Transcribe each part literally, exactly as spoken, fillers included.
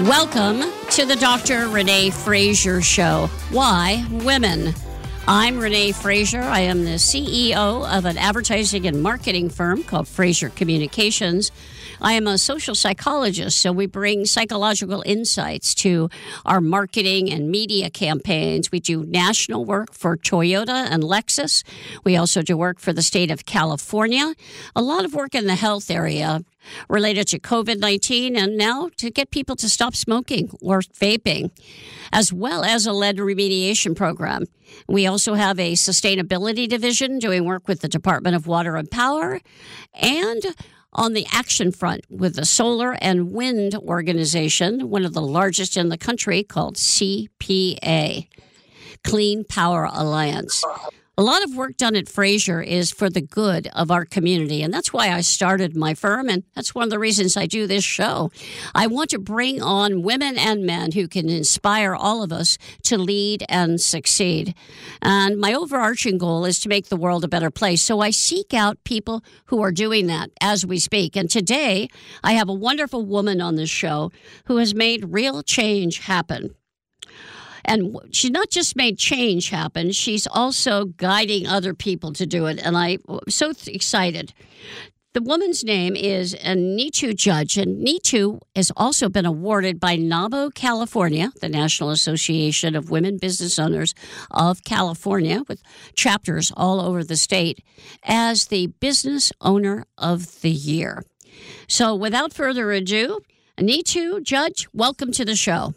Welcome to the Doctor Renee Fraser Show. Why women? I'm Renee Fraser. I am the C E O of an advertising and marketing firm called Fraser Communications. I am a social psychologist, so we bring psychological insights to our marketing and media campaigns. We do national work for Toyota and Lexus. We also do work for the state of California. A lot of work in the health area related to COVID nineteen and now to get people to stop smoking or vaping, as well as a lead remediation program. We also have a sustainability division doing work with the Department of Water and Power and on the action front with the Solar and Wind Organization, one of the largest in the country, called C P A, Clean Power Alliance. A lot of work done at Fraser is for the good of our community, and that's why I started my firm, and that's one of the reasons I do this show. I want to bring on women and men who can inspire all of us to lead and succeed. And my overarching goal is to make the world a better place, so I seek out people who are doing that as we speak. And today, I have a wonderful woman on this show who has made real change happen. And she's not just made change happen, she's also guiding other people to do it. And I'm so excited. The woman's name is Neetu Judge, and Neetu has also been awarded by NAWBO California, the National Association of Women Business Owners of California, with chapters all over the state, as the Business Owner of the Year. So without further ado, Neetu Judge, welcome to the show.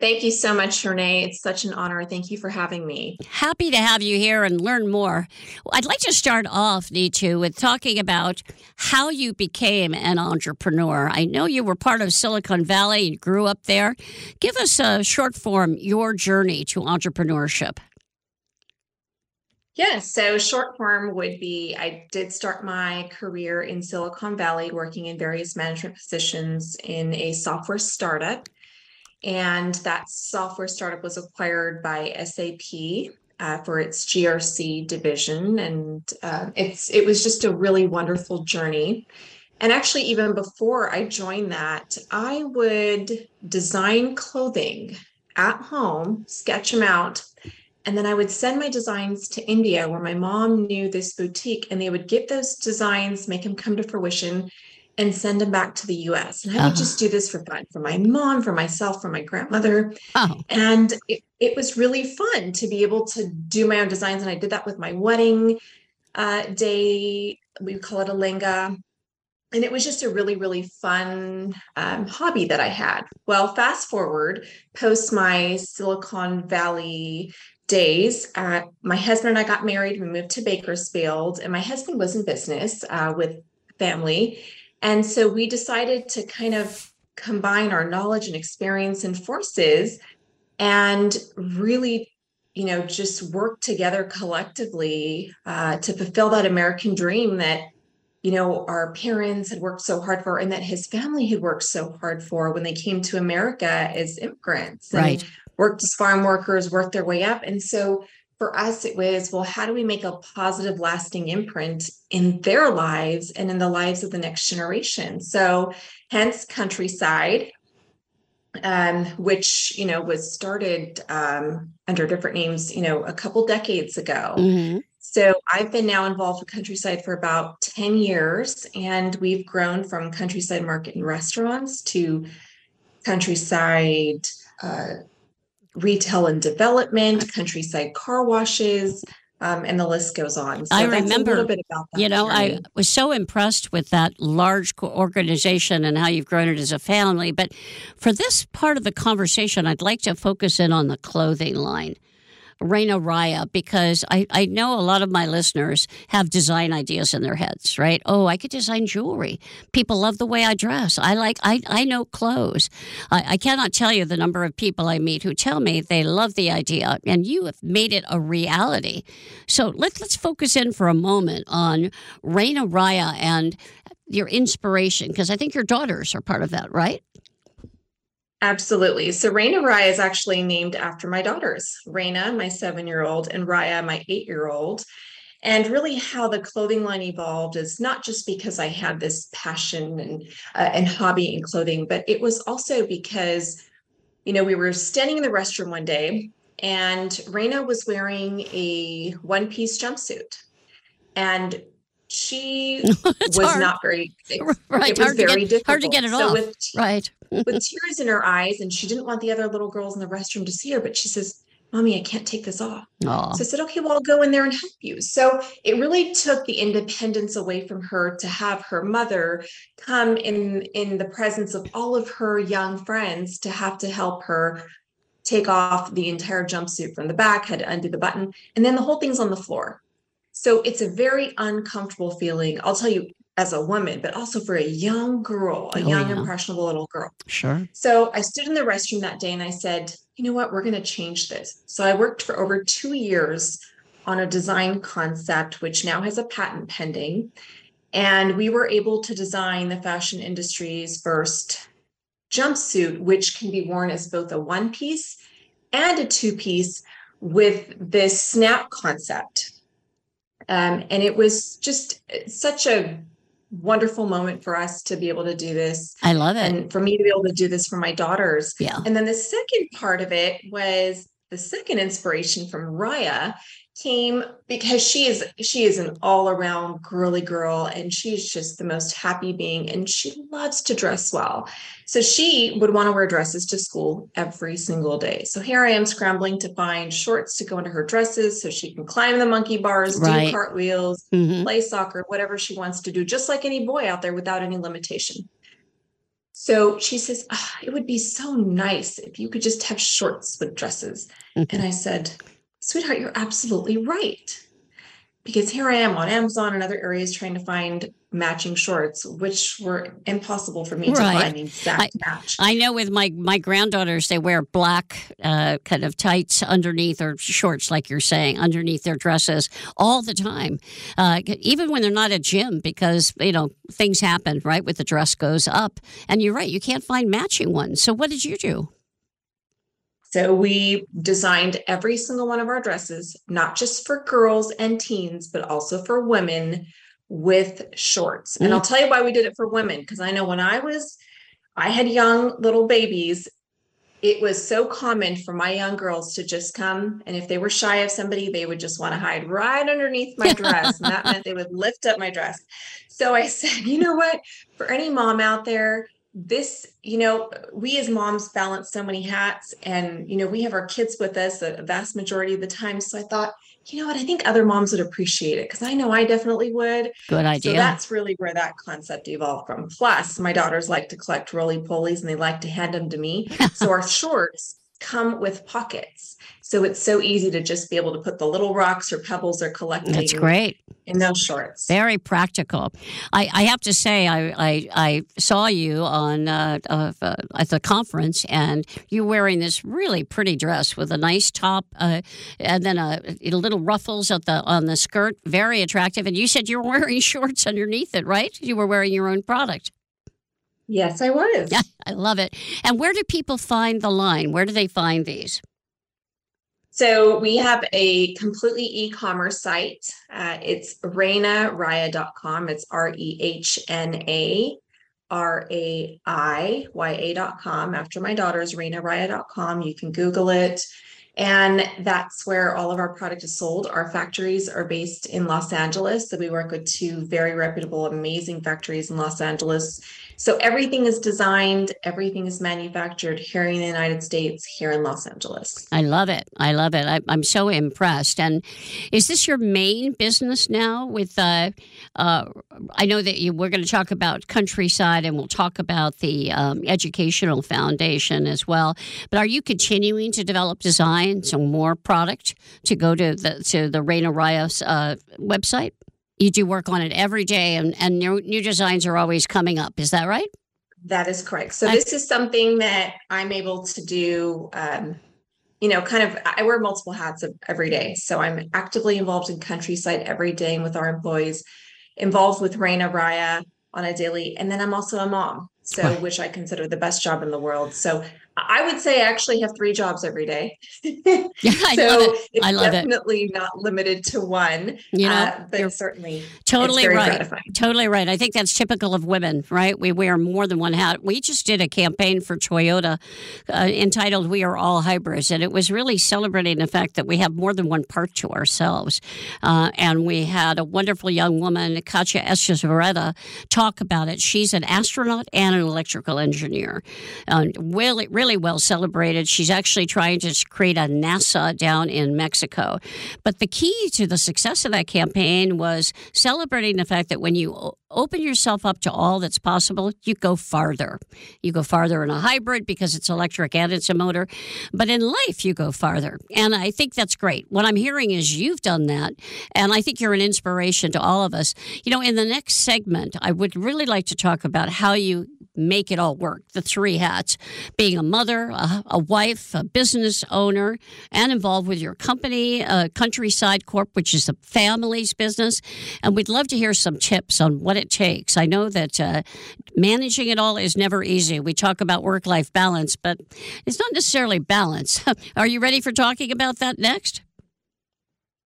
Thank you so much, Renee. It's such an honor. Thank you for having me. Happy to have you here and learn more. I'd like to start off, Neetu, with talking about how you became an entrepreneur. I know you were part of Silicon Valley and grew up there. Give us a short form, your journey to entrepreneurship. Yes. Yeah, so short form would be, I did start my career in Silicon Valley, working in various management positions in a software startup. And that software startup was acquired by S A P uh, for its G R C division. And uh, it's it was just a really wonderful journey. And actually, even before I joined that, I would design clothing at home, sketch them out, and then I would send my designs to India, where my mom knew this boutique, and they would get those designs, make them come to fruition, and send them back to the U S. And I would uh-huh. just do this for fun, for my mom, for myself, for my grandmother. Oh. And it, it was really fun to be able to do my own designs. And I did that with my wedding uh, day. We call it a lenga. And it was just a really, really fun um, hobby that I had. Well, fast forward, post my Silicon Valley days, uh, my husband and I got married. We moved to Bakersfield. And my husband was in business uh, with family. And so we decided to kind of combine our knowledge and experience and forces and really, you know, just work together collectively uh, to fulfill that American dream that, you know, our parents had worked so hard for and that his family had worked so hard for when they came to America as immigrants. Right. And worked as farm workers, worked their way up. And so for us, it was, well, how do we make a positive, lasting imprint in their lives and in the lives of the next generation? So hence Countryside, um, which, you know, was started um, under different names, you know, a couple decades ago. Mm-hmm. So I've been now involved with Countryside for about ten years, and we've grown from Countryside Market and Restaurants to Countryside uh Retail and Development, Countryside Car Washes, um, and the list goes on. So I remember a little bit about that. You know, journey. I was so impressed with that large organization and how you've grown it as a family. But for this part of the conversation, I'd like to focus in on the clothing line, Raina Raya, because I, I know a lot of my listeners have design ideas in their heads, right? Oh, I could design jewelry. People love the way I dress. I like, I, I know clothes. I, I cannot tell you the number of people I meet who tell me they love the idea, and you have made it a reality. So let's, let's focus in for a moment on Raina Raya and your inspiration, because I think your daughters are part of that, right? Absolutely. So Rehna Raiya is actually named after my daughters, Raina, my seven-year-old, and Raya, my eight-year-old. And really how the clothing line evolved is not just because I had this passion and, uh, and hobby in clothing, but it was also because, you know, we were standing in the restroom one day and Raina was wearing a one-piece jumpsuit. And she was hard. Not very, it, right. It was hard very to get, difficult. Hard to get it so off. With, right. with tears in her eyes, and she didn't want the other little girls in the restroom to see her, but she says, Mommy, I can't take this off. Aww. So I said, okay, well, I'll go in there and help you. So it really took the independence away from her to have her mother come in, in the presence of all of her young friends to have to help her take off the entire jumpsuit from the back, had to undo the button, and then the whole thing's on the floor. So it's a very uncomfortable feeling, I'll tell you, as a woman, but also for a young girl, a oh, young, yeah. impressionable little girl. Sure. So I stood in the restroom that day and I said, you know what, we're going to change this. So I worked for over two years on a design concept, which now has a patent pending. And we were able to design the fashion industry's first jumpsuit, which can be worn as both a one piece and a two piece with this snap concept. Um, and it was just such a wonderful moment for us to be able to do this. I love it. And for me to be able to do this for my daughters. Yeah. And then the second part of it was the second inspiration from Raya came because she is, she is an all around girly girl and she's just the most happy being and she loves to dress well. So she would want to wear dresses to school every single day. So here I am scrambling to find shorts to go into her dresses so she can climb the monkey bars, right. do cartwheels, mm-hmm. play soccer, whatever she wants to do, just like any boy out there without any limitation. So she says, oh, it would be so nice if you could just have shorts with dresses. Mm-hmm. And I said, sweetheart, you're absolutely right. Because here I am on Amazon and other areas trying to find matching shorts, which were impossible for me right. to find the exact I, match. I know with my, my granddaughters, they wear black uh, kind of tights underneath or shorts, like you're saying, underneath their dresses all the time, uh, even when they're not at gym because, you know, things happen, right, with the dress goes up. And you're right, you can't find matching ones. So what did you do? So we designed every single one of our dresses, not just for girls and teens, but also for women with shorts. Mm-hmm. And I'll tell you why we did it for women, because I know when I was, I had young little babies, it was so common for my young girls to just come. And if they were shy of somebody, they would just want to hide right underneath my dress. And that meant they would lift up my dress. So I said, you know what, for any mom out there, this, you know, we as moms balance so many hats and, you know, we have our kids with us a vast majority of the time. So I thought, you know what, I think other moms would appreciate it because I know I definitely would. Good idea. So that's really where that concept evolved from. Plus, my daughters like to collect roly-polies and they like to hand them to me. So our shorts come with pockets. So it's so easy to just be able to put the little rocks or pebbles or collecting. That's great. In those shorts. Very practical. I, I have to say, I, I, I saw you on uh, uh, at the conference, and you wearing this really pretty dress with a nice top, uh, and then a, a little ruffles at the on the skirt. Very attractive. And you said you were wearing shorts underneath it, right? You were wearing your own product. Yes, I was. Yeah, I love it. And where do people find the line? Where do they find these? So we have a completely e-commerce site. Uh, it's Raina Raya dot com. It's R E H N A R A I Y A dot com. After my daughter's Raina Raya dot com. You can Google it. And that's where all of our product is sold. Our factories are based in Los Angeles. So we work with two very reputable, amazing factories in Los Angeles. So everything is designed, everything is manufactured here in the United States, here in Los Angeles. I love it. I love it. I, I'm so impressed. And is this your main business now? With uh, uh, I know that you, we're going to talk about Countryside and we'll talk about the um, Educational Foundation as well. But are you continuing to develop design, some more product to go to the, to the Raina Raya's uh, website? You do work on it every day, and, and new, new designs are always coming up. Is that right? That is correct. So I, this is something that I'm able to do, um, you know, kind of, I wear multiple hats every day. So I'm actively involved in Countryside every day and with our employees, involved with Raina Raya on a daily, and then I'm also a mom, so wow. which I consider the best job in the world. So I would say I actually have three jobs every day. Yeah, I so love it. It's I love definitely it. Not limited to one, you know, uh, but you're certainly totally it's very right. gratifying. Totally right. I think that's typical of women, right? We wear more than one hat. We just did a campaign for Toyota uh, entitled We Are All Hybrids, and it was really celebrating the fact that we have more than one part to ourselves. Uh, and we had a wonderful young woman, Katja Eschavaretta, talk about it. She's an astronaut and an electrical engineer. Uh, really, really Really well celebrated. She's actually trying to create a NASA down in Mexico. But the key to the success of that campaign was celebrating the fact that when you open yourself up to all that's possible, you go farther. You go farther in a hybrid because it's electric and it's a motor. But in life, you go farther. And I think that's great. What I'm hearing is you've done that. And I think you're an inspiration to all of us. You know, in the next segment, I would really like to talk about how you make it all work, the three hats, being a mother, a, a wife, a business owner, and involved with your company, uh, Countryside Corp, which is the family's business. And we'd love to hear some tips on what it takes. I know that uh, managing it all is never easy. We talk about work-life balance, but it's not necessarily balance. Are you ready for talking about that next?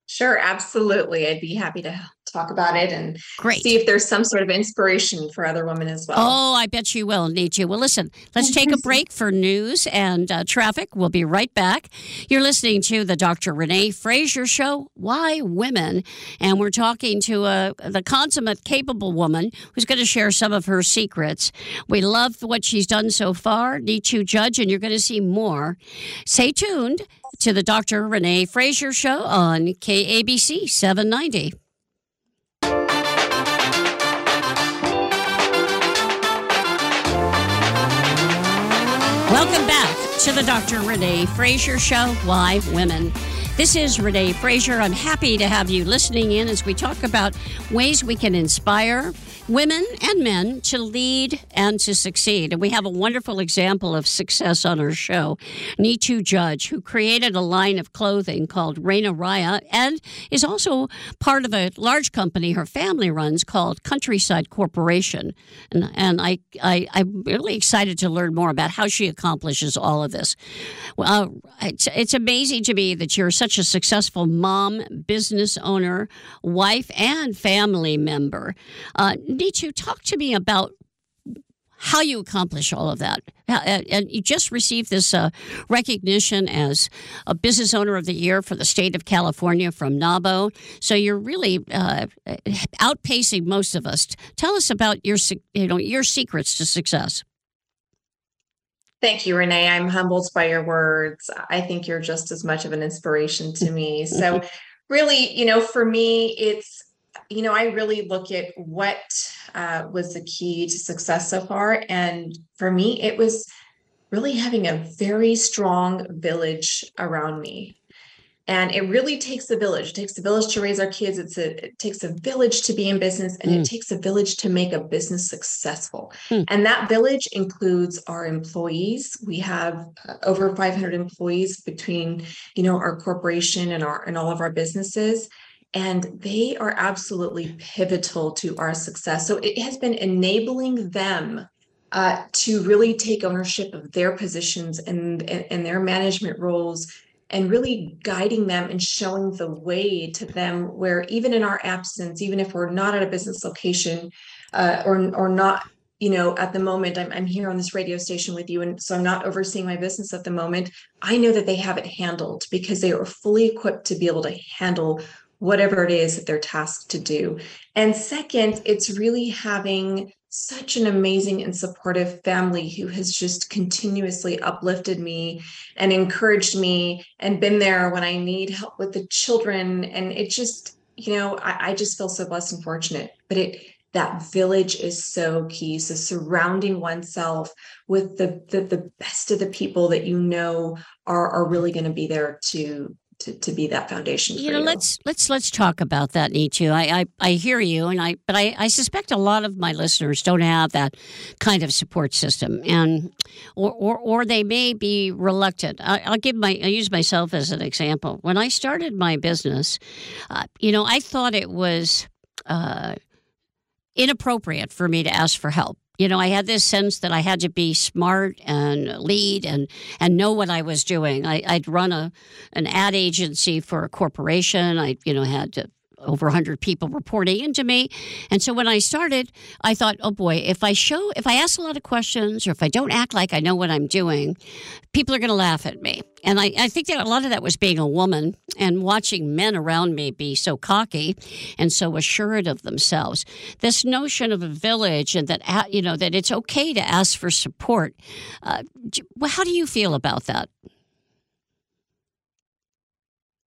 Sure, absolutely. I'd be happy to talk about it and Great. See if there's some sort of inspiration for other women as well. Oh, I bet you will, Neetu. Well, listen, let's take a break for news and uh, traffic. We'll be right back. You're listening to the Doctor Renee Fraser Show, Why Women? And we're talking to uh, the consummate, capable woman who's going to share some of her secrets. We love what she's done so far, Neetu Judge, and you're going to see more. Stay tuned to the Doctor Renee Fraser Show on K A B C seven ninety. Welcome back to the Doctor Renee Fraser Show, Why Women? This is Renee Fraser. I'm happy to have you listening in as we talk about ways we can inspire women and men to lead and to succeed. And we have a wonderful example of success on our show, Neetu Judge, who created a line of clothing called Raina Raya and is also part of a large company her family runs called Countryside Corporation. And, and I, I, I'm really excited to learn more about how she accomplishes all of this. Well, it's, it's amazing to me that you're such a successful mom, business owner, wife, and family member. Uh, Neetu, talk to me about how you accomplish all of that. And you just received this uh, recognition as a Business Owner of the Year for the state of California from NAWBO. So you're really uh, outpacing most of us. Tell us about your, you know, your secrets to success. Thank you, Renee. I'm humbled by your words. I think you're just as much of an inspiration to me. So really, you know, for me, it's, you know, I really look at what uh, was the key to success so far. And for me, it was really having a very strong village around me. And it really takes a village. It takes a village to raise our kids. It's a, it takes a village to be in business, and mm. it takes a village to make a business successful. Mm. And that village includes our employees. We have uh, over five hundred employees between, you know, our corporation and our and all of our businesses, and they are absolutely pivotal to our success. So it has been enabling them uh, to really take ownership of their positions and and, and their management roles, and really guiding them and showing the way to them, where even in our absence, even if we're not at a business location uh, or, or not, you know, at the moment, I'm, I'm here on this radio station with you, and so I'm not overseeing my business at the moment, I know that they have it handled because they are fully equipped to be able to handle whatever it is that they're tasked to do. And second, it's really having such an amazing and supportive family who has just continuously uplifted me and encouraged me and been there when I need help with the children. And it just, you know, I, I just feel so blessed and fortunate. But it that village is so key. So surrounding oneself with the the, the best of the people that you know are are really going to be there to To, to be that foundation for you. You know, let's let's let's talk about that, Neetu. I, I I hear you, and I but I, I suspect a lot of my listeners don't have that kind of support system, and or or, or they may be reluctant. I, I'll give my I use myself as an example. When I started my business, uh, you know, I thought it was uh, inappropriate for me to ask for help. You know, I had this sense that I had to be smart and lead and, and know what I was doing. I, I'd run a an ad agency for a corporation. I, you know, had to, over one hundred people reporting into me. And so when I started, I thought, oh boy, if I show, if I ask a lot of questions or if I don't act like I know what I'm doing, people are going to laugh at me. And I, I think that a lot of that was being a woman and watching men around me be so cocky and so assured of themselves. This notion of a village and that, you know, that it's okay to ask for support. Uh, how do you feel about that?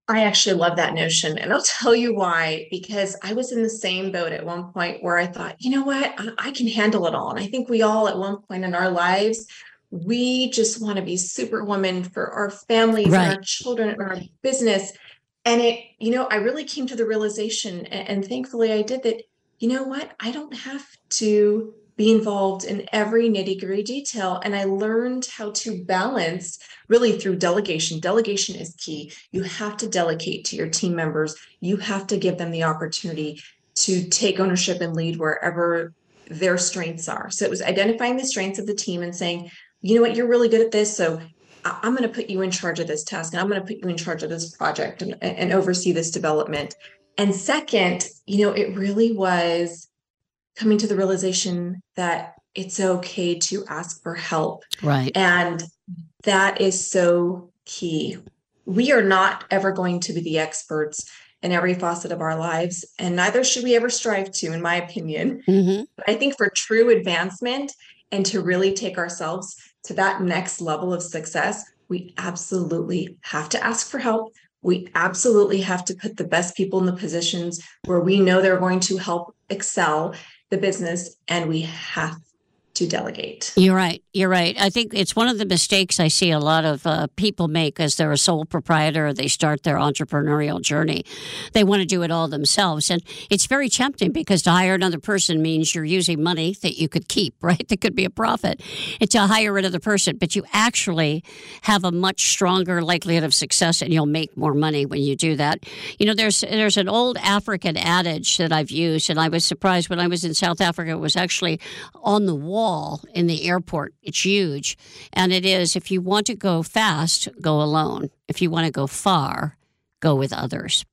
I actually love that notion. And I'll tell you why, because I was in the same boat at one point where I thought, you know what, I, I can handle it all. And I think we all at one point in our lives, we just want to be superwoman for our families, right, and our children and our business. And it, you know, I really came to the realization, and, and thankfully I did that, you know what, I don't have to be involved in every nitty-gritty detail. And I learned how to balance really through delegation. Delegation is key. You have to delegate to your team members. You have to give them the opportunity to take ownership and lead wherever their strengths are. So it was identifying the strengths of the team and saying, you know what, you're really good at this. So I'm going to put you in charge of this task, and I'm going to put you in charge of this project and, and oversee this development. And second, you know, it really was coming to the realization that it's okay to ask for help. Right. And that is so key. We are not ever going to be the experts in every facet of our lives, and neither should we ever strive to, in my opinion. Mm-hmm. I think for true advancement and to really take ourselves to that next level of success, we absolutely have to ask for help. We absolutely have to put the best people in the positions where we know they're going to help excel the business, and we have to delegate. You're right. You're right. I think it's one of the mistakes I see a lot of uh, people make as they're a sole proprietor or they start their entrepreneurial journey. They want to do it all themselves. And it's very tempting because to hire another person means you're using money that you could keep, right? That could be a profit. And to hire another person, but you actually have a much stronger likelihood of success, and you'll make more money when you do that. You know, there's, there's an old African adage that I've used, and I was surprised when I was in South Africa. It was actually on the wall. Wall in the airport. It's huge. And it is, if you want to go fast, go alone. If you want to go far, go with others.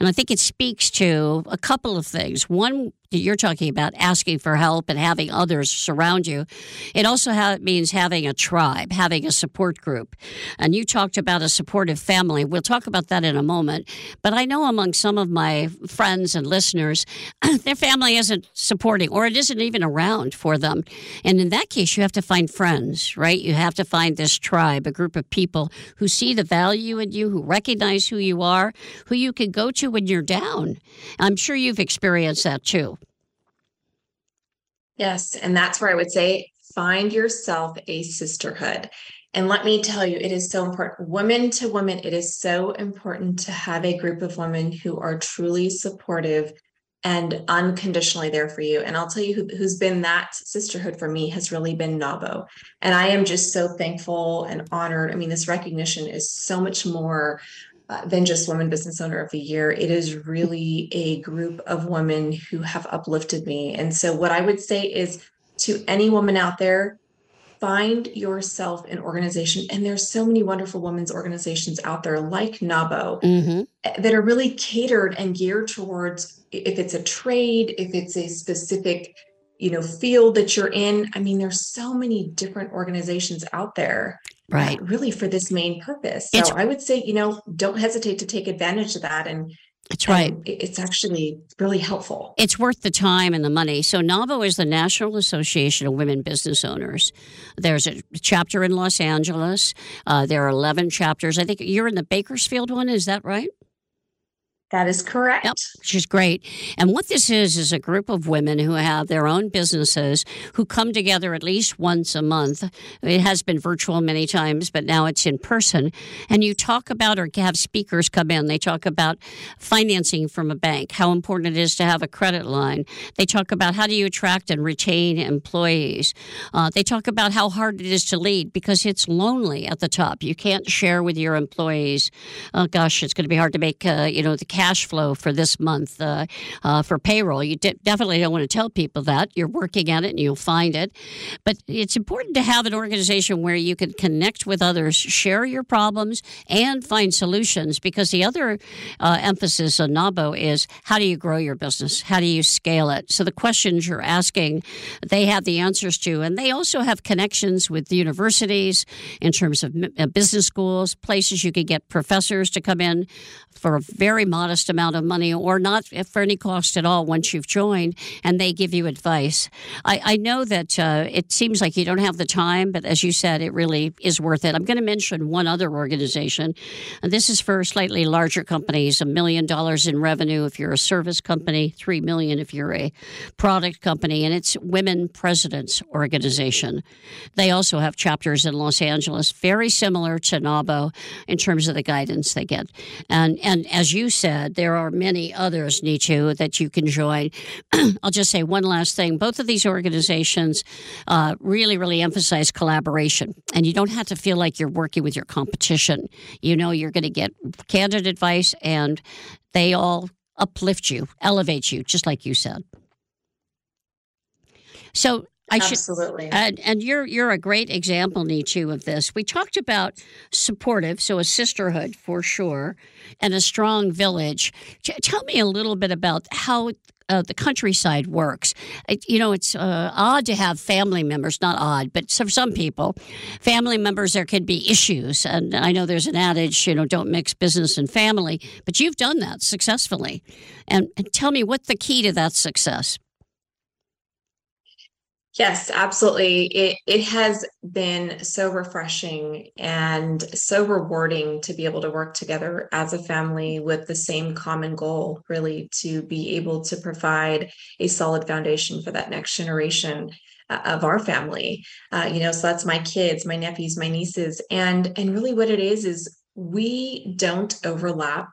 And I think it speaks to a couple of things. One, you're talking about asking for help and having others surround you. It also ha- means having a tribe, having a support group. And you talked about a supportive family. We'll talk about that in a moment. But I know among some of my friends and listeners, their family isn't supporting, or it isn't even around for them. And in that case, you have to find friends, right? You have to find this tribe, a group of people who see the value in you, who recognize who you are, who you can go to when you're down. I'm sure you've experienced that too. Yes. And that's where I would say, find yourself a sisterhood. And let me tell you, it is so important. Women to women, it is so important to have a group of women who are truly supportive and unconditionally there for you. And I'll tell you who, who's been that sisterhood for me has really been NAWBO. And I am just so thankful and honored. I mean, this recognition is so much more than just Women Business Owner of the Year. It is really a group of women who have uplifted me. And so what I would say is to any woman out there, find yourself an organization. And there's so many wonderful women's organizations out there like NAWBO, mm-hmm, that are really catered and geared towards, if it's a trade, if it's a specific, you know, field that you're in. I mean, there's so many different organizations out there. Right. Really for this main purpose. So it's, I would say, you know, don't hesitate to take advantage of that. And that's right. And it's actually really helpful. It's worth the time and the money. So NAWBO is the National Association of Women Business Owners. There's a chapter in Los Angeles. Uh, there are eleven chapters. I think you're in the Bakersfield one. Is that right? That is correct. Yep, she's great. And what this is, is a group of women who have their own businesses who come together at least once a month. It has been virtual many times, but now it's in person. And you talk about, or have speakers come in. They talk about financing from a bank, how important it is to have a credit line. They talk about how do you attract and retain employees. Uh, they talk about how hard it is to lead because it's lonely at the top. You can't share with your employees. Oh, gosh, it's going to be hard to make, uh, you know, the cash cash flow for this month uh, uh, for payroll. You de- definitely don't want to tell people that. You're working at it and you'll find it. But it's important to have an organization where you can connect with others, share your problems, and find solutions, because the other uh, emphasis on NAWBO is how do you grow your business? How do you scale it? So the questions you're asking, they have the answers to, and they also have connections with universities in terms of business schools, places you could get professors to come in for a very modest amount of money or not for any cost at all once you've joined, and they give you advice. I, I know that uh, it seems like you don't have the time, but as you said, it really is worth it. I'm going to mention one other organization, and this is for slightly larger companies, a million dollars in revenue if you're a service company, three million if you're a product company, and it's Women Presidents Organization. They also have chapters in Los Angeles, very similar to NAWBO in terms of the guidance they get. And and as you said, there are many others, Neetu, that you can join. I'll just say one last thing. Both of these organizations uh, really, really emphasize collaboration, and you don't have to feel like you're working with your competition. You know you're going to get candid advice, and they all uplift you, elevate you, just like you said. So I should, Absolutely. And, and you're you're a great example, Neetu, of this. We talked about supportive, so a sisterhood for sure, and a strong village. Tell me a little bit about how uh, the Countryside works. It, you know, it's uh, odd to have family members, not odd, but for some people, family members, there can be issues. And I know there's an adage, you know, don't mix business and family, but you've done that successfully. And, and tell me what the key to that success. Yes, absolutely. It it has been so refreshing and so rewarding to be able to work together as a family with the same common goal, really, to be able to provide a solid foundation for that next generation of our family. Uh, you know, so that's my kids, my nephews, my nieces. And, and really what it is, is we don't overlap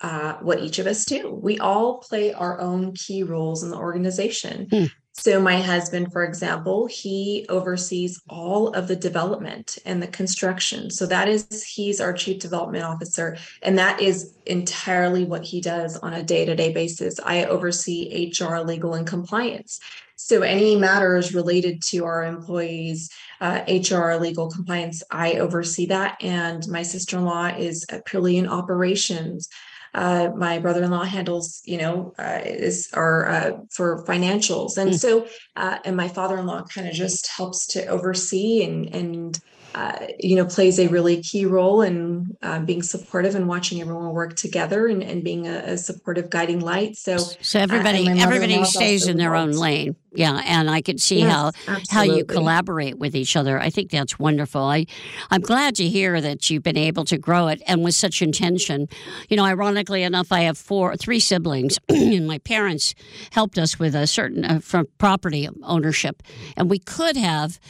uh, what each of us do. We all play our own key roles in the organization. Hmm. So my husband, for example, he oversees all of the development and the construction. So that is, he's our chief development officer, and that is entirely what he does on a day-to-day basis. I oversee H R, legal, and compliance. So any matters related to our employees, uh, H R, legal, compliance, I oversee that. And my sister-in-law is purely in operations. Uh, my brother-in-law handles, you know, uh, is our uh, for financials, and mm. so uh, and my father-in-law kind of just helps to oversee and and uh, you know plays a really key role in uh, being supportive and watching everyone work together and, and being a, a supportive guiding light. So so everybody uh, everybody stays in their own lane. Yeah, and I can see yes, how absolutely. how you collaborate with each other. I think that's wonderful. I, I'm glad to hear that you've been able to grow it and with such intention. You know, ironically enough, I have four, three siblings, and my parents helped us with a certain uh, from property ownership, and we could have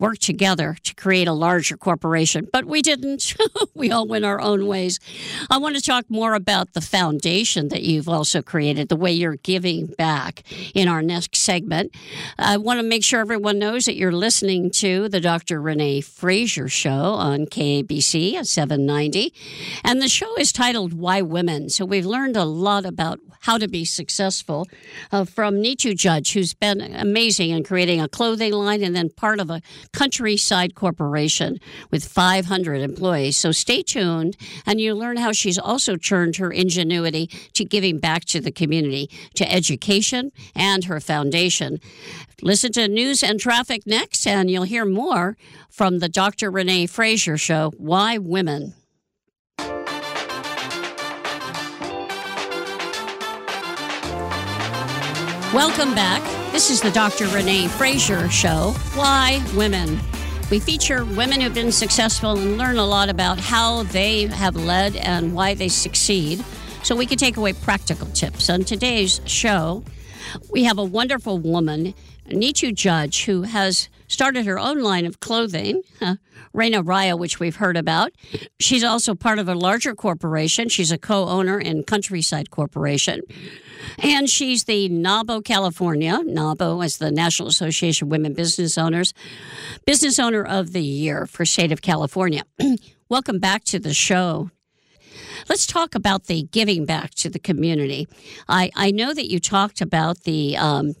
work together to create a larger corporation, but we didn't. We all went our own ways. I want to talk more about the foundation that you've also created, the way you're giving back in our next segment. I want to make sure everyone knows that you're listening to the Doctor Renee Fraser Show on K A B C at seven ninety, and the show is titled Why Women. So we've learned a lot about how to be successful uh, from Neetu Judge, who's been amazing in creating a clothing line and then part of a Countryside Corporation with five hundred employees. So stay tuned, and you learn how she's also turned her ingenuity to giving back to the community, to education, and her foundation. Listen to news and traffic next, and you'll hear more from the Doctor Renee Fraser Show, Why Women. Welcome back. This is the Doctor Renee Fraser Show, Why Women. We feature women who've been successful and learn a lot about how they have led and why they succeed, so we can take away practical tips. On today's show, we have a wonderful woman, Neetu Judge, who has started her own line of clothing, uh, Raina Raya, which we've heard about. She's also part of a larger corporation. She's a co-owner in Countryside Corporation. And she's the NAWBO California, NAWBO is the National Association of Women Business Owners, Business Owner of the Year for State of California. Welcome back to the show. Let's talk about the giving back to the community. I, I know that you talked about the um,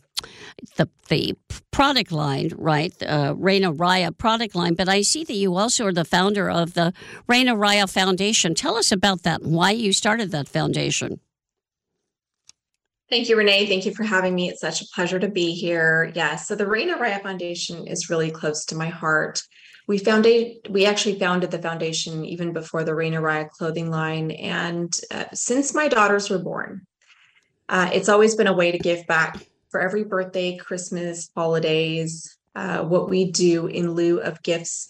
the the product line, right? Uh, Raina Raya product line. But I see that you also are the founder of the Raina Raya Foundation. Tell us about that and why you started that foundation. Thank you, Renee. Thank you for having me. It's such a pleasure to be here. Yeah, so the Rehna Raiya Foundation is really close to my heart. We founded, we actually founded the foundation even before the Rehna Raiya clothing line. And uh, since my daughters were born, uh, it's always been a way to give back for every birthday, Christmas, holidays, uh, what we do in lieu of gifts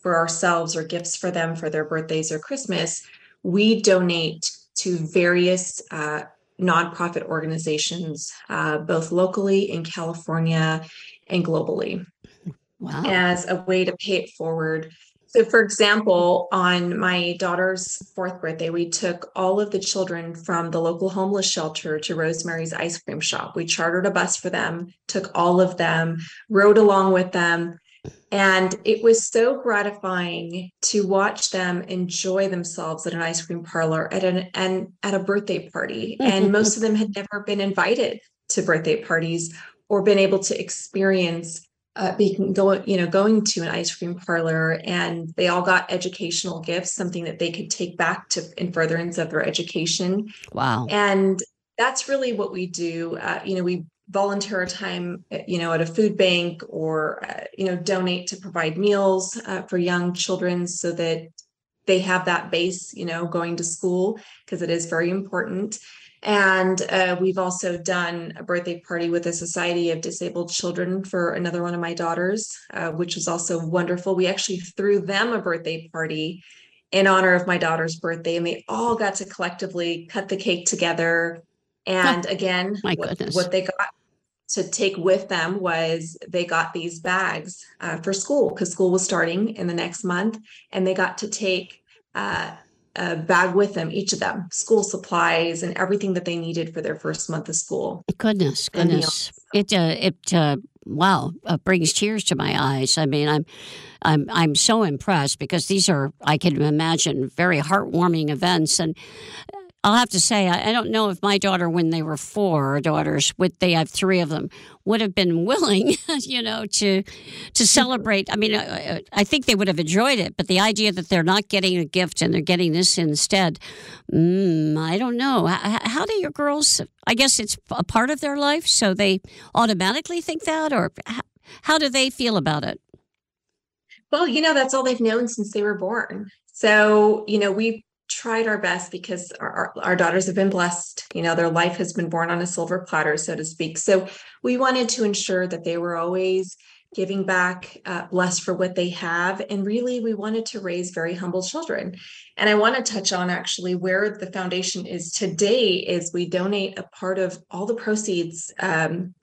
for ourselves or gifts for them for their birthdays or Christmas. We donate to various uh nonprofit organizations, uh, both locally in California and globally, wow, as a way to pay it forward. So for example, on my daughter's fourth birthday, we took all of the children from the local homeless shelter to Rosemary's ice cream shop. We chartered a bus for them, took all of them, rode along with them. And it was so gratifying to watch them enjoy themselves at an ice cream parlor at an and at a birthday party. And most of them had never been invited to birthday parties or been able to experience uh, being going, you know, going to an ice cream parlor. And they all got educational gifts, something that they could take back to in furtherance of their education. Wow! And that's really what we do. Uh, you know, we. volunteer time, you know, at a food bank or, uh, you know, donate to provide meals uh, for young children so that they have that base, you know, going to school, because it is very important. And uh, we've also done a birthday party with the Society of Disabled Children for another one of my daughters, uh, which was also wonderful. We actually threw them a birthday party in honor of my daughter's birthday, and they all got to collectively cut the cake together. And again, oh, what, what they got to take with them was they got these bags uh, for school, because school was starting in the next month, and they got to take uh, a bag with them, each of them, school supplies and everything that they needed for their first month of school. Goodness, goodness. It, uh, it, uh, wow, it brings tears to my eyes. I mean, I'm, I'm, I'm so impressed, because these are, I can imagine, very heartwarming events. And I'll have to say, I don't know if my daughter, when they were four daughters, would they have three of them, would have been willing, you know, to to celebrate. I mean, I, I think they would have enjoyed it, but the idea that they're not getting a gift and they're getting this instead, mm, I don't know. How, how do your girls, I guess it's a part of their life, so they automatically think that, or how, how do they feel about it? Well, you know, that's all they've known since they were born. So, you know, we tried our best, because our, our, our daughters have been blessed. You know, their life has been born on a silver platter, so to speak. So we wanted to ensure that they were always giving back, uh, blessed for what they have. And really, we wanted to raise very humble children. And I want to touch on actually where the foundation is today. Is we donate a part of all the proceeds um,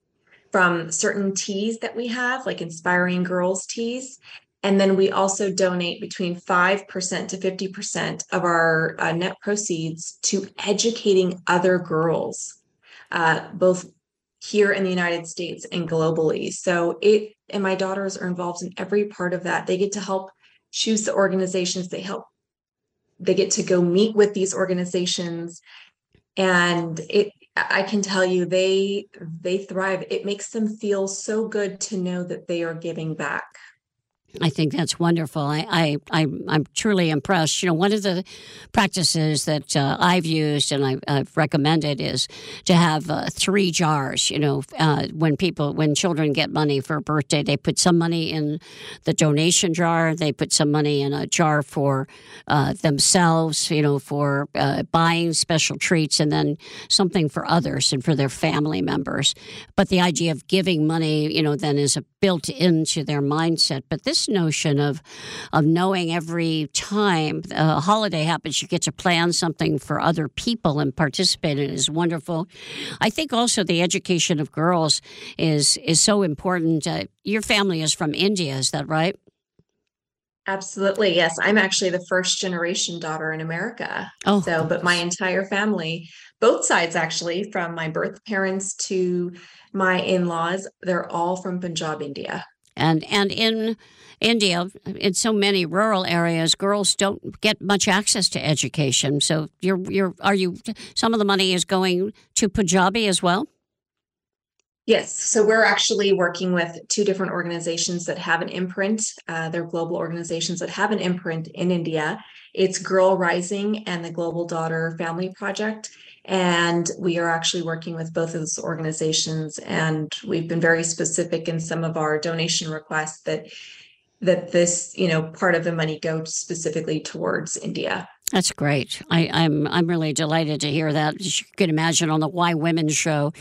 from certain teas that we have, like Inspiring Girls teas. And then we also donate between five percent to fifty percent of our uh, net proceeds to educating other girls, uh, both here in the United States and globally. So it, and my daughters are involved in every part of that. They get to help choose the organizations they help. They get to go meet with these organizations. And it, I can tell you, they they thrive. It makes them feel so good to know that they are giving back. I think that's wonderful. I, I, I, I'm truly impressed. You know, one of the practices that uh, I've used and I, I've recommended is to have uh, three jars. You know, uh, when people, when children get money for a birthday, they put some money in the donation jar. They put some money in a jar for uh, themselves, you know, for uh, buying special treats, and then something for others and for their family members. But the idea of giving money, you know, then is a built into their mindset. But this notion of of knowing every time a holiday happens, you get to plan something for other people and participate in it is wonderful. I think also the education of girls is is so important. Uh, your family is from India, is that right? Absolutely, yes. I'm actually the first generation daughter in America. Oh, so, but my entire family, both sides actually, from my birth parents to my in-laws, they're all from Punjab, India. And and in India, in so many rural areas, girls don't get much access to education. So you're you're are you some of the money is going to Punjabi as well? Yes. So we're actually working with two different organizations that have an imprint. Uh, they're global organizations that have an imprint in India. It's Girl Rising and the Global Daughter Family Project. And we are actually working with both of those organizations. And we've been very specific in some of our donation requests that that this, you know, part of the money goes specifically towards India. That's great. I, I'm I'm really delighted to hear that. As you can imagine, on the Why Women show,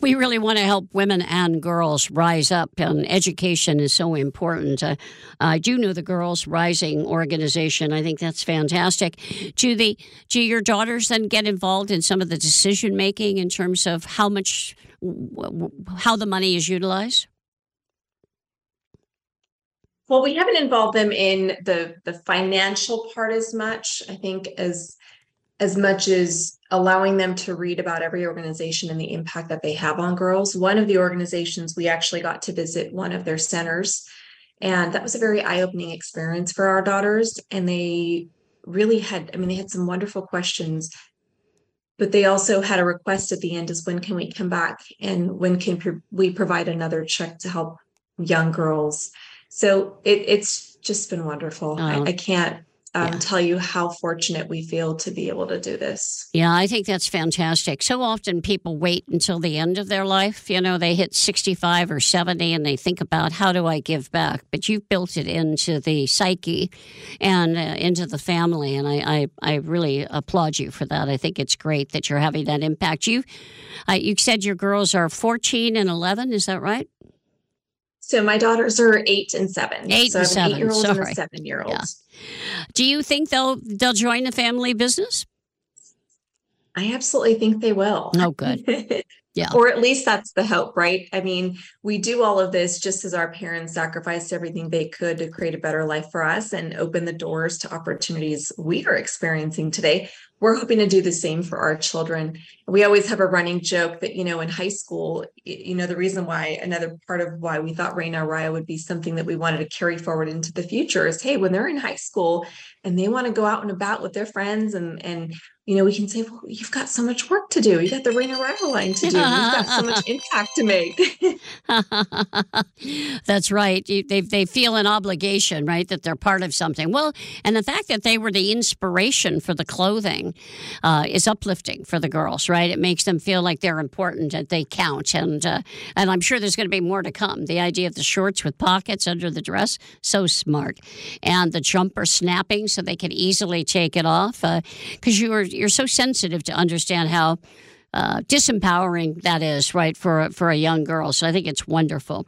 we really want to help women and girls rise up, and education is so important. Uh, I do know the Girls Rising organization. I think that's fantastic. Do the do your daughters then get involved in some of the decision making in terms of how much how the money is utilized? Well, we haven't involved them in the, the financial part as much, I think, as as much as allowing them to read about every organization and the impact that they have on girls. One of the organizations, we actually got to visit one of their centers, and that was a very eye-opening experience for our daughters. And they really had, I mean, they had some wonderful questions, but they also had a request at the end is, when can we come back? And when can pro- we provide another check to help young girls? So it, it's just been wonderful. Um, I, I can't um, yeah. tell you how fortunate we feel to be able to do this. Yeah, I think that's fantastic. So often people wait until the end of their life. You know, they hit sixty-five or seventy and they think about, how do I give back? But you've built it into the psyche and uh, into the family. And I, I, I really applaud you for that. I think it's great that you're having that impact. You, uh, you said your girls are fourteen and eleven. Is that right? So my daughters are eight and seven. Eight so and seven. Eight year old and a seven year old. Yeah. Do you think they'll they'll join the family business? I absolutely think they will. Oh, good. Yeah. Or at least that's the hope, right? I mean, we do all of this just as our parents sacrificed everything they could to create a better life for us and open the doors to opportunities we are experiencing today. We're hoping to do the same for our children. We always have a running joke that, you know, in high school, you know, the reason why, another part of why we thought Raina Raya would be something that we wanted to carry forward into the future is, hey, when they're in high school and they want to go out and about with their friends and, and, you know, we can say, well, you've got so much work to do. You got the Raina Raya line to do. You've got so much impact to make. That's right. You, they they feel an obligation, right, that they're part of something. Well, and the fact that they were the inspiration for the clothing uh, is uplifting for the girls, right? It makes them feel like they're important and they count. And, uh, and I'm sure there's going to be more to come. The idea of the shorts with pockets under the dress, so smart. And the jumper snapping so they can easily take it off, because uh, you were You're so sensitive to understand how uh, disempowering that is, right, for for a young girl. So I think it's wonderful.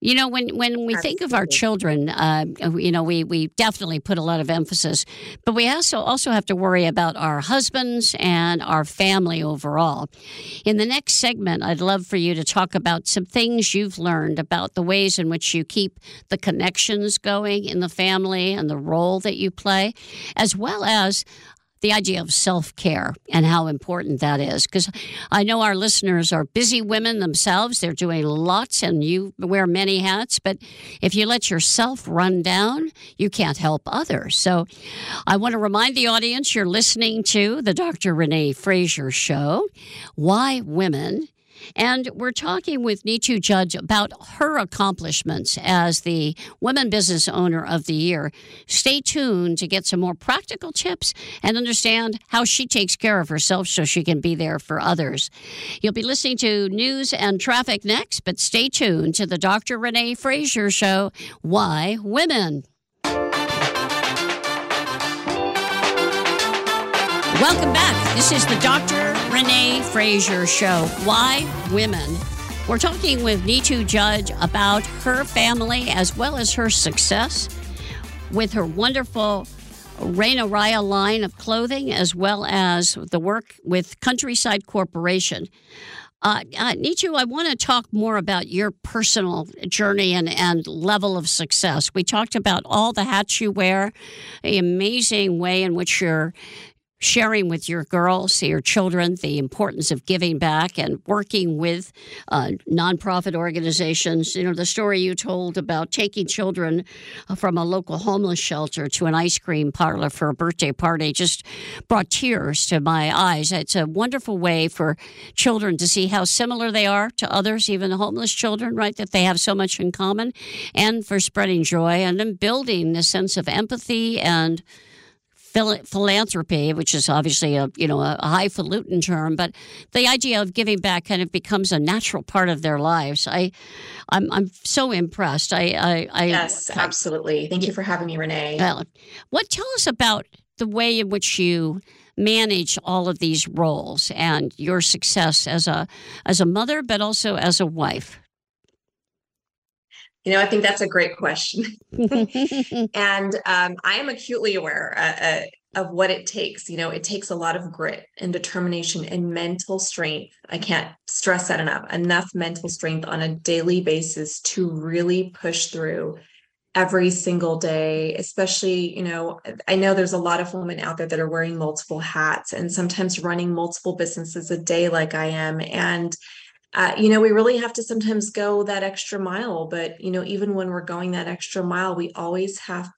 You know, when, when we Absolutely. Think of our children, uh, you know, we, we definitely put a lot of emphasis, but we also also have to worry about our husbands and our family overall. In the next segment, I'd love for you to talk about some things you've learned about the ways in which you keep the connections going in the family and the role that you play, as well as the idea of self-care and how important that is. Because I know our listeners are busy women themselves. They're doing lots, and you wear many hats. But if you let yourself run down, you can't help others. So I want to remind the audience you're listening to the Doctor Renee Fraser Show, Why Women. And we're talking with Neetu Judge about her accomplishments as the Women Business Owner of the Year. Stay tuned to get some more practical tips and understand how she takes care of herself so she can be there for others. You'll be listening to news and traffic next, but stay tuned to the Doctor Renee Fraser Show, Why Women? Welcome back. This is the Doctor Renee Fraser Show, Why Women? We're talking with Neetu Judge about her family as well as her success with her wonderful Raina Raya line of clothing, as well as the work with Countryside Corporation. Uh, uh, Neetu, I want to talk more about your personal journey and, and level of success. We talked about all the hats you wear, the amazing way in which you're sharing with your girls, your children, the importance of giving back and working with uh, nonprofit organizations. You know, the story you told about taking children from a local homeless shelter to an ice cream parlor for a birthday party just brought tears to my eyes. It's a wonderful way for children to see how similar they are to others, even homeless children, right, that they have so much in common, and for spreading joy and then building this sense of empathy and philanthropy, which is obviously a you know a highfalutin term, but the idea of giving back kind of becomes a natural part of their lives. I, I'm I'm so impressed. I, I, I yes, I, absolutely. Thank you for having me, Renee. Well, what tell us about the way in which you manage all of these roles and your success as a as a mother, but also as a wife. You know, I think that's a great question. And um, I am acutely aware uh, uh, of what it takes. You know, it takes a lot of grit and determination and mental strength. I can't stress that enough, enough mental strength on a daily basis to really push through every single day, especially, you know, I know there's a lot of women out there that are wearing multiple hats and sometimes running multiple businesses a day like I am. And Uh, you know, we really have to sometimes go that extra mile, but, you know, even when we're going that extra mile, we always have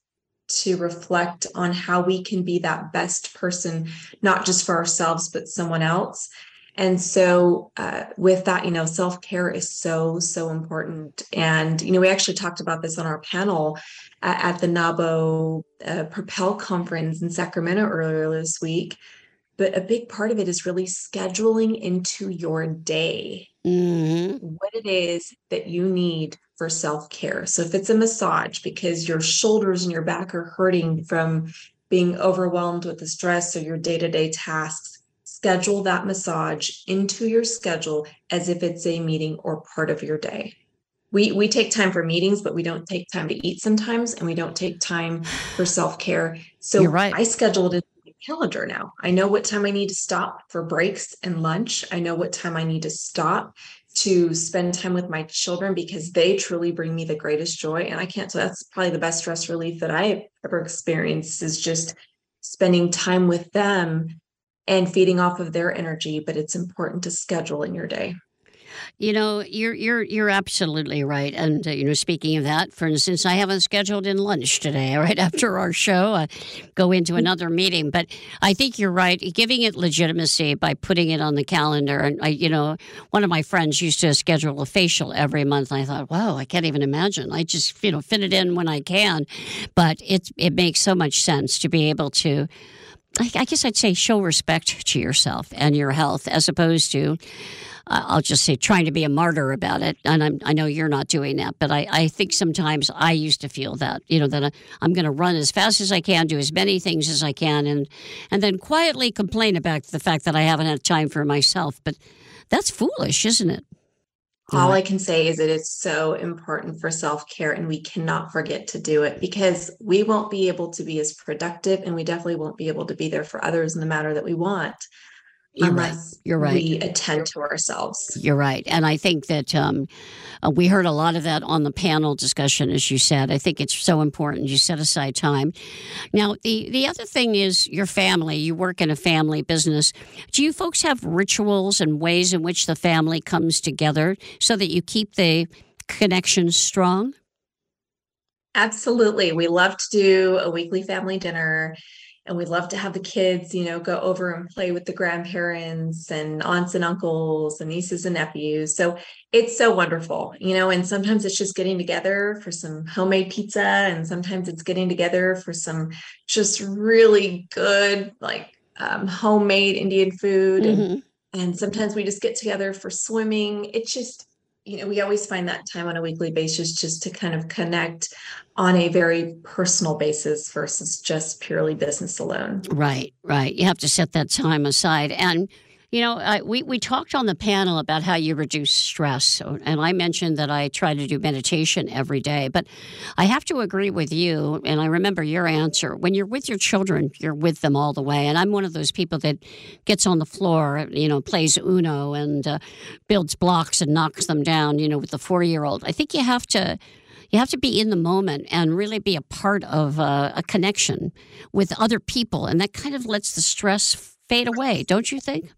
to reflect on how we can be that best person, not just for ourselves, but someone else. And so uh, with that, you know, self-care is so, so important. And, you know, we actually talked about this on our panel uh, at the NAWBO uh, Propel conference in Sacramento earlier this week. But a big part of it is really scheduling into your day mm-hmm. what it is that you need for self-care. So if it's a massage because your shoulders and your back are hurting from being overwhelmed with the stress or your day-to-day tasks, schedule that massage into your schedule as if it's a meeting or part of your day. We we take time for meetings, but we don't take time to eat sometimes, and we don't take time for self-care. So You're right. I scheduled it. Calendar now. I know what time I need to stop for breaks and lunch. I know what time I need to stop to spend time with my children because they truly bring me the greatest joy. And I can't, so that's probably the best stress relief that I've ever experienced is just spending time with them and feeding off of their energy. But it's important to schedule in your day. You know, you're you're you're absolutely right. And, uh, you know, speaking of that, for instance, I haven't scheduled in lunch today, right after our show. I go into another meeting. But I think you're right, giving it legitimacy by putting it on the calendar. And, I, you know, one of my friends used to schedule a facial every month. And I thought, wow, I can't even imagine. I just, you know, fit it in when I can. But it, it makes so much sense to be able to, I guess I'd say, show respect to yourself and your health as opposed to, I'll just say, trying to be a martyr about it. And I'm, I know you're not doing that, but I, I think sometimes I used to feel that, you know, that I'm going to run as fast as I can, do as many things as I can, and and then quietly complain about the fact that I haven't had time for myself. But that's foolish, isn't it? All I can say is that it's so important for self-care, and we cannot forget to do it because we won't be able to be as productive, and we definitely won't be able to be there for others in the manner that we want. You're Unless right. You're right. we attend to ourselves. You're right. And I think that um, we heard a lot of that on the panel discussion, as you said. I think it's so important. You set aside time. Now, the, the other thing is your family. You work in a family business. Do you folks have rituals and ways in which the family comes together so that you keep the connections strong? Absolutely. We love to do a weekly family dinner. And we'd love to have the kids, you know, go over and play with the grandparents and aunts and uncles and nieces and nephews. So it's so wonderful, you know, and sometimes it's just getting together for some homemade pizza. And sometimes it's getting together for some just really good, like um, homemade Indian food. Mm-hmm. And, and sometimes we just get together for swimming. It's just, you know, we always find that time on a weekly basis just to kind of connect on a very personal basis versus just purely business alone. Right, right. You have to set that time aside. And, you know, I, we, we talked on the panel about how you reduce stress. And I mentioned that I try to do meditation every day. But I have to agree with you, and I remember your answer. When you're with your children, you're with them all the way. And I'm one of those people that gets on the floor, you know, plays Uno and uh, builds blocks and knocks them down, you know, with the four-year-old. I think you have to... You have to be in the moment and really be a part of a, a connection with other people. And that kind of lets the stress fade away, don't you think?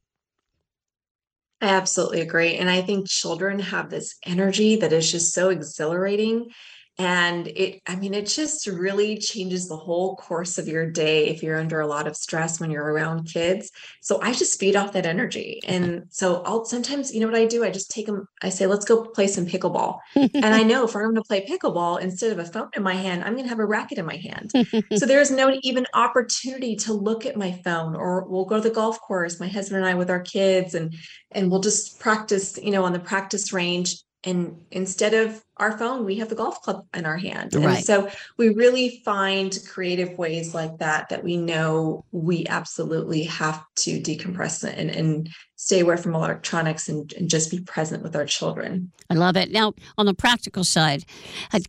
I absolutely agree. And I think children have this energy that is just so exhilarating. And it, I mean, it just really changes the whole course of your day if you're under a lot of stress when you're around kids. So I just feed off that energy. And so I'll sometimes, you know what I do? I just take them, I say, let's go play some pickleball. And I know if I'm going to play pickleball, instead of a phone in my hand, I'm going to have a racket in my hand. So there's no even opportunity to look at my phone, or we'll go to the golf course, my husband and I with our kids, and, and we'll just practice, you know, on the practice range. And instead of our phone, we have the golf club in our hand. Right. And so we really find creative ways like that, that we know we absolutely have to decompress and, and stay away from electronics and, and just be present with our children. I love it. Now, on the practical side,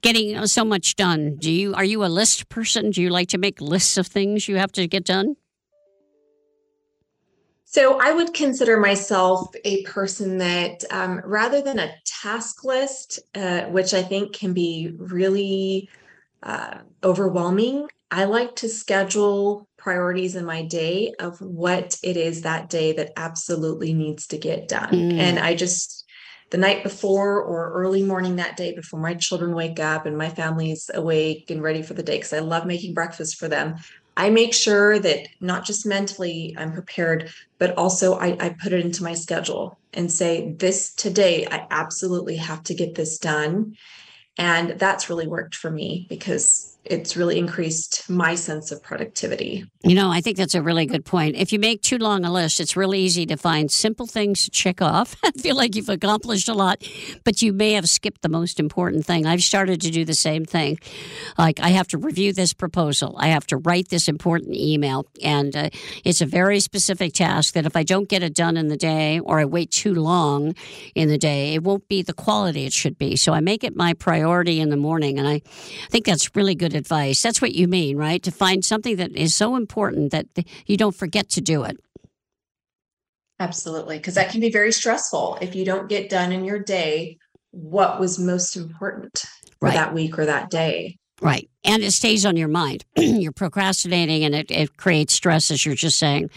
getting so much done, do you are you a list person? Do you like to make lists of things you have to get done? So I would consider myself a person that um, rather than a task list, uh, which I think can be really uh, overwhelming, I like to schedule priorities in my day of what it is that day that absolutely needs to get done. Mm. And I just, the night before or early morning that day before my children wake up and my family's awake and ready for the day, because I love making breakfast for them, I make sure that not just mentally I'm prepared, but also I, I put it into my schedule and say, this today, I absolutely have to get this done. And that's really worked for me because it's really increased my sense of productivity. You know, I think that's a really good point. If you make too long a list, it's really easy to find simple things to check off. I feel like you've accomplished a lot, but you may have skipped the most important thing. I've started to do the same thing. Like, I have to review this proposal. I have to write this important email. And uh, it's a very specific task that if I don't get it done in the day, or I wait too long in the day, it won't be the quality it should be. So I make it my priority in the morning. And I think that's really good advice. That's what you mean, right? To find something that is so important that you don't forget to do it. Absolutely. Because that can be very stressful if you don't get done in your day what was most important for right. that week or that day. Right. And it stays on your mind. You're procrastinating, and it, it creates stress, as you're just saying,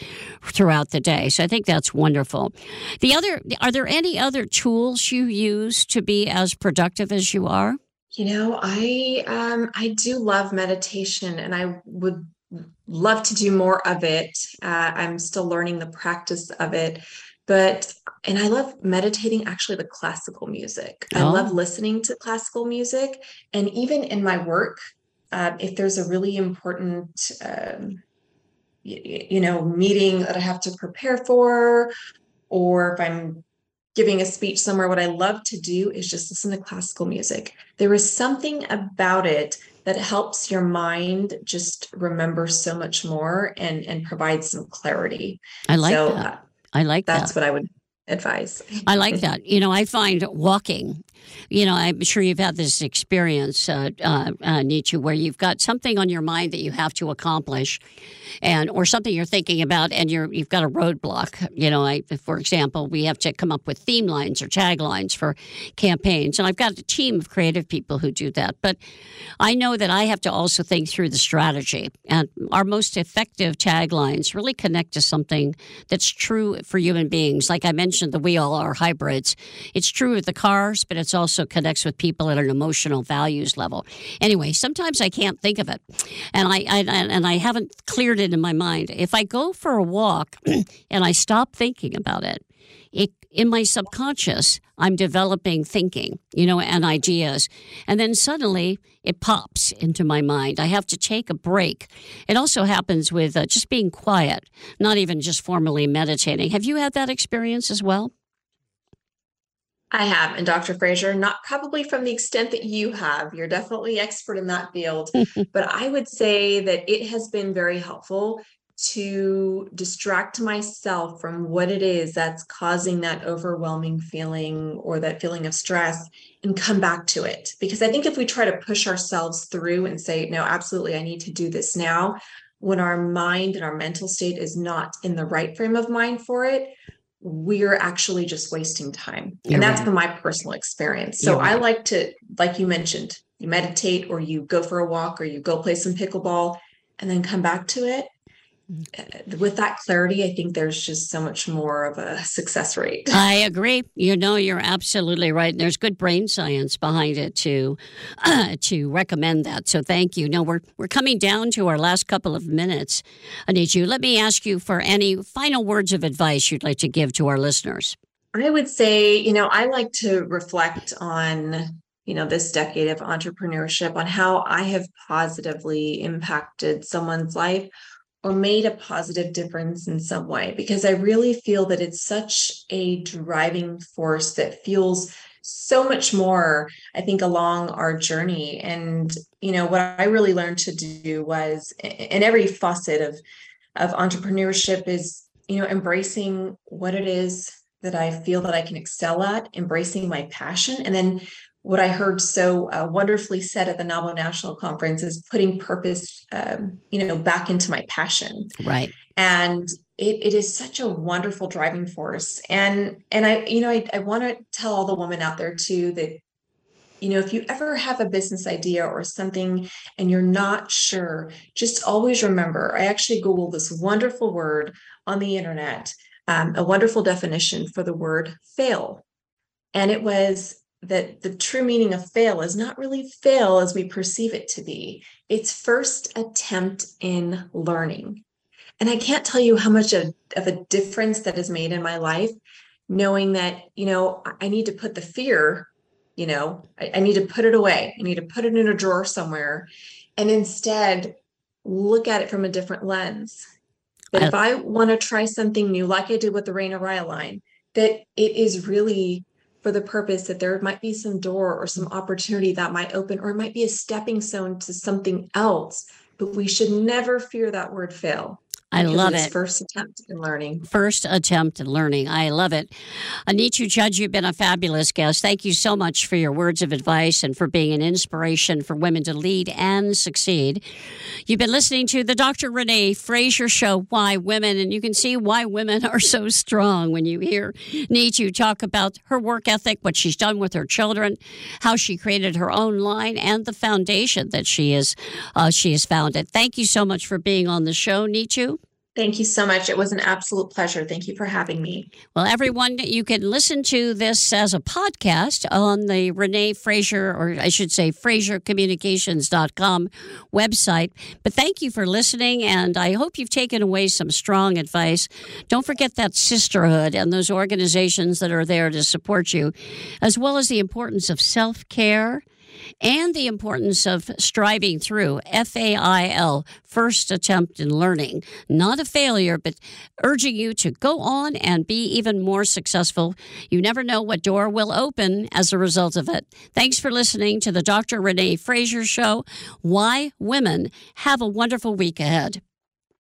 throughout the day. So I think that's wonderful. The other, are there any other tools you use to be as productive as you are? You know, I um, I do love meditation, and I would love to do more of it. Uh, I'm still learning the practice of it, but and I love meditating actually with classical music. Oh. I love listening to classical music, and even in my work, uh, if there's a really important, um, you, you know, meeting that I have to prepare for, or if I'm giving a speech somewhere, what I love to do is just listen to classical music. There is something about it that helps your mind just remember so much more and, and provides some clarity. I like so, that. Uh, I like that's that. That's what I would advice. I like that. You know, I find walking, you know, I'm sure you've had this experience, uh, uh, uh, Neetu, where you've got something on your mind that you have to accomplish, and or something you're thinking about, and you're, you've got a roadblock. You know, I, for example, we have to come up with theme lines or taglines for campaigns. And I've got a team of creative people who do that. But I know that I have to also think through the strategy. And our most effective taglines really connect to something that's true for human beings. Like I mentioned, that we all are hybrids. It's true with the cars, but it also connects with people at an emotional values level. Anyway, sometimes I can't think of it, and I, I and I haven't cleared it in my mind. If I go for a walk and I stop thinking about it, it in my subconscious, I'm developing thinking, you know, and ideas. And then suddenly it pops into my mind. I have to take a break. It also happens with uh, just being quiet, not even just formally meditating. Have you had that experience as well? I have. And Doctor Fraser, not probably from the extent that you have. You're definitely expert in that field. But I would say that it has been very helpful to distract myself from what it is that's causing that overwhelming feeling or that feeling of stress, and come back to it. Because I think if we try to push ourselves through and say, no, absolutely, I need to do this now, when our mind and our mental state is not in the right frame of mind for it, we're actually just wasting time. You're and that's right. been my personal experience. So right. I like to, like you mentioned, you meditate, or you go for a walk, or you go play some pickleball and then come back to it. With that clarity, I think there's just so much more of a success rate. I agree. You know, you're absolutely right. And there's good brain science behind it to uh, to recommend that. So thank you. Now, we're, we're coming down to our last couple of minutes. Neetu, let me ask you for any final words of advice you'd like to give to our listeners. I would say, you know, I like to reflect on, you know, this decade of entrepreneurship, on how I have positively impacted someone's life or made a positive difference in some way, because I really feel that it's such a driving force that fuels so much more, I think, along our journey. And, you know, what I really learned to do was, in every facet of, of entrepreneurship, is, you know, embracing what it is that I feel that I can excel at, embracing my passion. And then what I heard so uh, wonderfully said at the NAWBO National Conference is putting purpose, um, you know, back into my passion. Right. And it, it is such a wonderful driving force. And, and I, you know, I, I want to tell all the women out there too, that, you know, if you ever have a business idea or something and you're not sure, just always remember, I actually Googled this wonderful word on the internet, um, a wonderful definition for the word fail. And it was that the true meaning of fail is not really fail as we perceive it to be. It's first attempt in learning. And I can't tell you how much of, of a difference that is made in my life, knowing that, you know, I need to put the fear, you know, I, I need to put it away. I need to put it in a drawer somewhere and instead look at it from a different lens. But if I want to try something new, like I did with the Raina Raya line, that it is really for the purpose that there might be some door or some opportunity that might open, or it might be a stepping stone to something else, but we should never fear that word fail. I love it. First attempt in learning. First attempt in learning. I love it. Neetu Judge, you've been a fabulous guest. Thank you so much for your words of advice and for being an inspiration for women to lead and succeed. You've been listening to the Doctor Renee Fraser Show, Why Women, and you can see why women are so strong when you hear Neetu talk about her work ethic, what she's done with her children, how she created her own line, and the foundation that she is uh, she has founded. Thank you so much for being on the show, Neetu. Thank you so much. It was an absolute pleasure. Thank you for having me. Well, everyone, you can listen to this as a podcast on the Renee Fraser, or I should say Fraser Communications dot com website. But thank you for listening, and I hope you've taken away some strong advice. Don't forget that sisterhood and those organizations that are there to support you, as well as the importance of self-care and the importance of striving through, F A I L, first attempt in learning. Not a failure, but urging you to go on and be even more successful. You never know what door will open as a result of it. Thanks for listening to the Doctor Renee Fraser Show, Why Women. Have a wonderful week ahead.